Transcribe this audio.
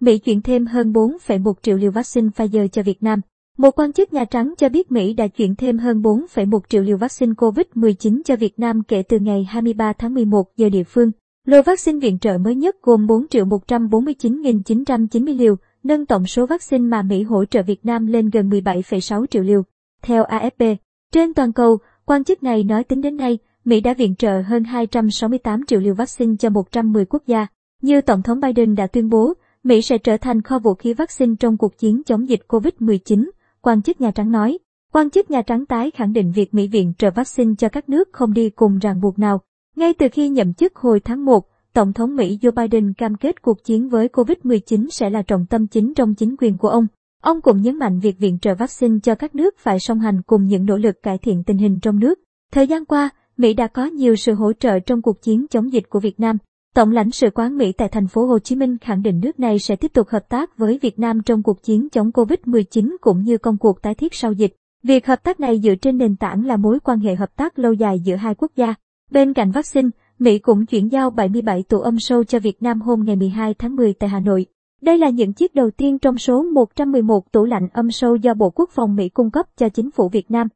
Mỹ chuyển thêm hơn 4,1 triệu liều vaccine Pfizer cho Việt Nam. Một quan chức Nhà Trắng cho biết Mỹ đã chuyển thêm hơn 4,1 triệu liều vaccine COVID-19 cho Việt Nam kể từ ngày 23 tháng 11 giờ địa phương. Lô vaccine viện trợ mới nhất gồm 4.149.990 liều, nâng tổng số vaccine mà Mỹ hỗ trợ Việt Nam lên gần 17,6 triệu liều. Theo AFP, trên toàn cầu, quan chức này nói tính đến nay, Mỹ đã viện trợ hơn 268 triệu liều vaccine cho 110 quốc gia. Như Tổng thống Biden đã tuyên bố, Mỹ sẽ trở thành kho vũ khí vaccine trong cuộc chiến chống dịch COVID-19, quan chức Nhà Trắng nói. Quan chức Nhà Trắng tái khẳng định việc Mỹ viện trợ vaccine cho các nước không đi cùng ràng buộc nào. Ngay từ khi nhậm chức hồi tháng 1, Tổng thống Mỹ Joe Biden cam kết cuộc chiến với COVID-19 sẽ là trọng tâm chính trong chính quyền của ông. Ông cũng nhấn mạnh việc viện trợ vaccine cho các nước phải song hành cùng những nỗ lực cải thiện tình hình trong nước. Thời gian qua, Mỹ đã có nhiều sự hỗ trợ trong cuộc chiến chống dịch của Việt Nam. Tổng lãnh sự quán Mỹ tại thành phố Hồ Chí Minh khẳng định nước này sẽ tiếp tục hợp tác với Việt Nam trong cuộc chiến chống COVID-19 cũng như công cuộc tái thiết sau dịch. Việc hợp tác này dựa trên nền tảng là mối quan hệ hợp tác lâu dài giữa hai quốc gia. Bên cạnh vaccine, Mỹ cũng chuyển giao 77 tủ âm sâu cho Việt Nam hôm ngày 12 tháng 10 tại Hà Nội. Đây là những chiếc đầu tiên trong số 111 tủ lạnh âm sâu do Bộ Quốc phòng Mỹ cung cấp cho chính phủ Việt Nam.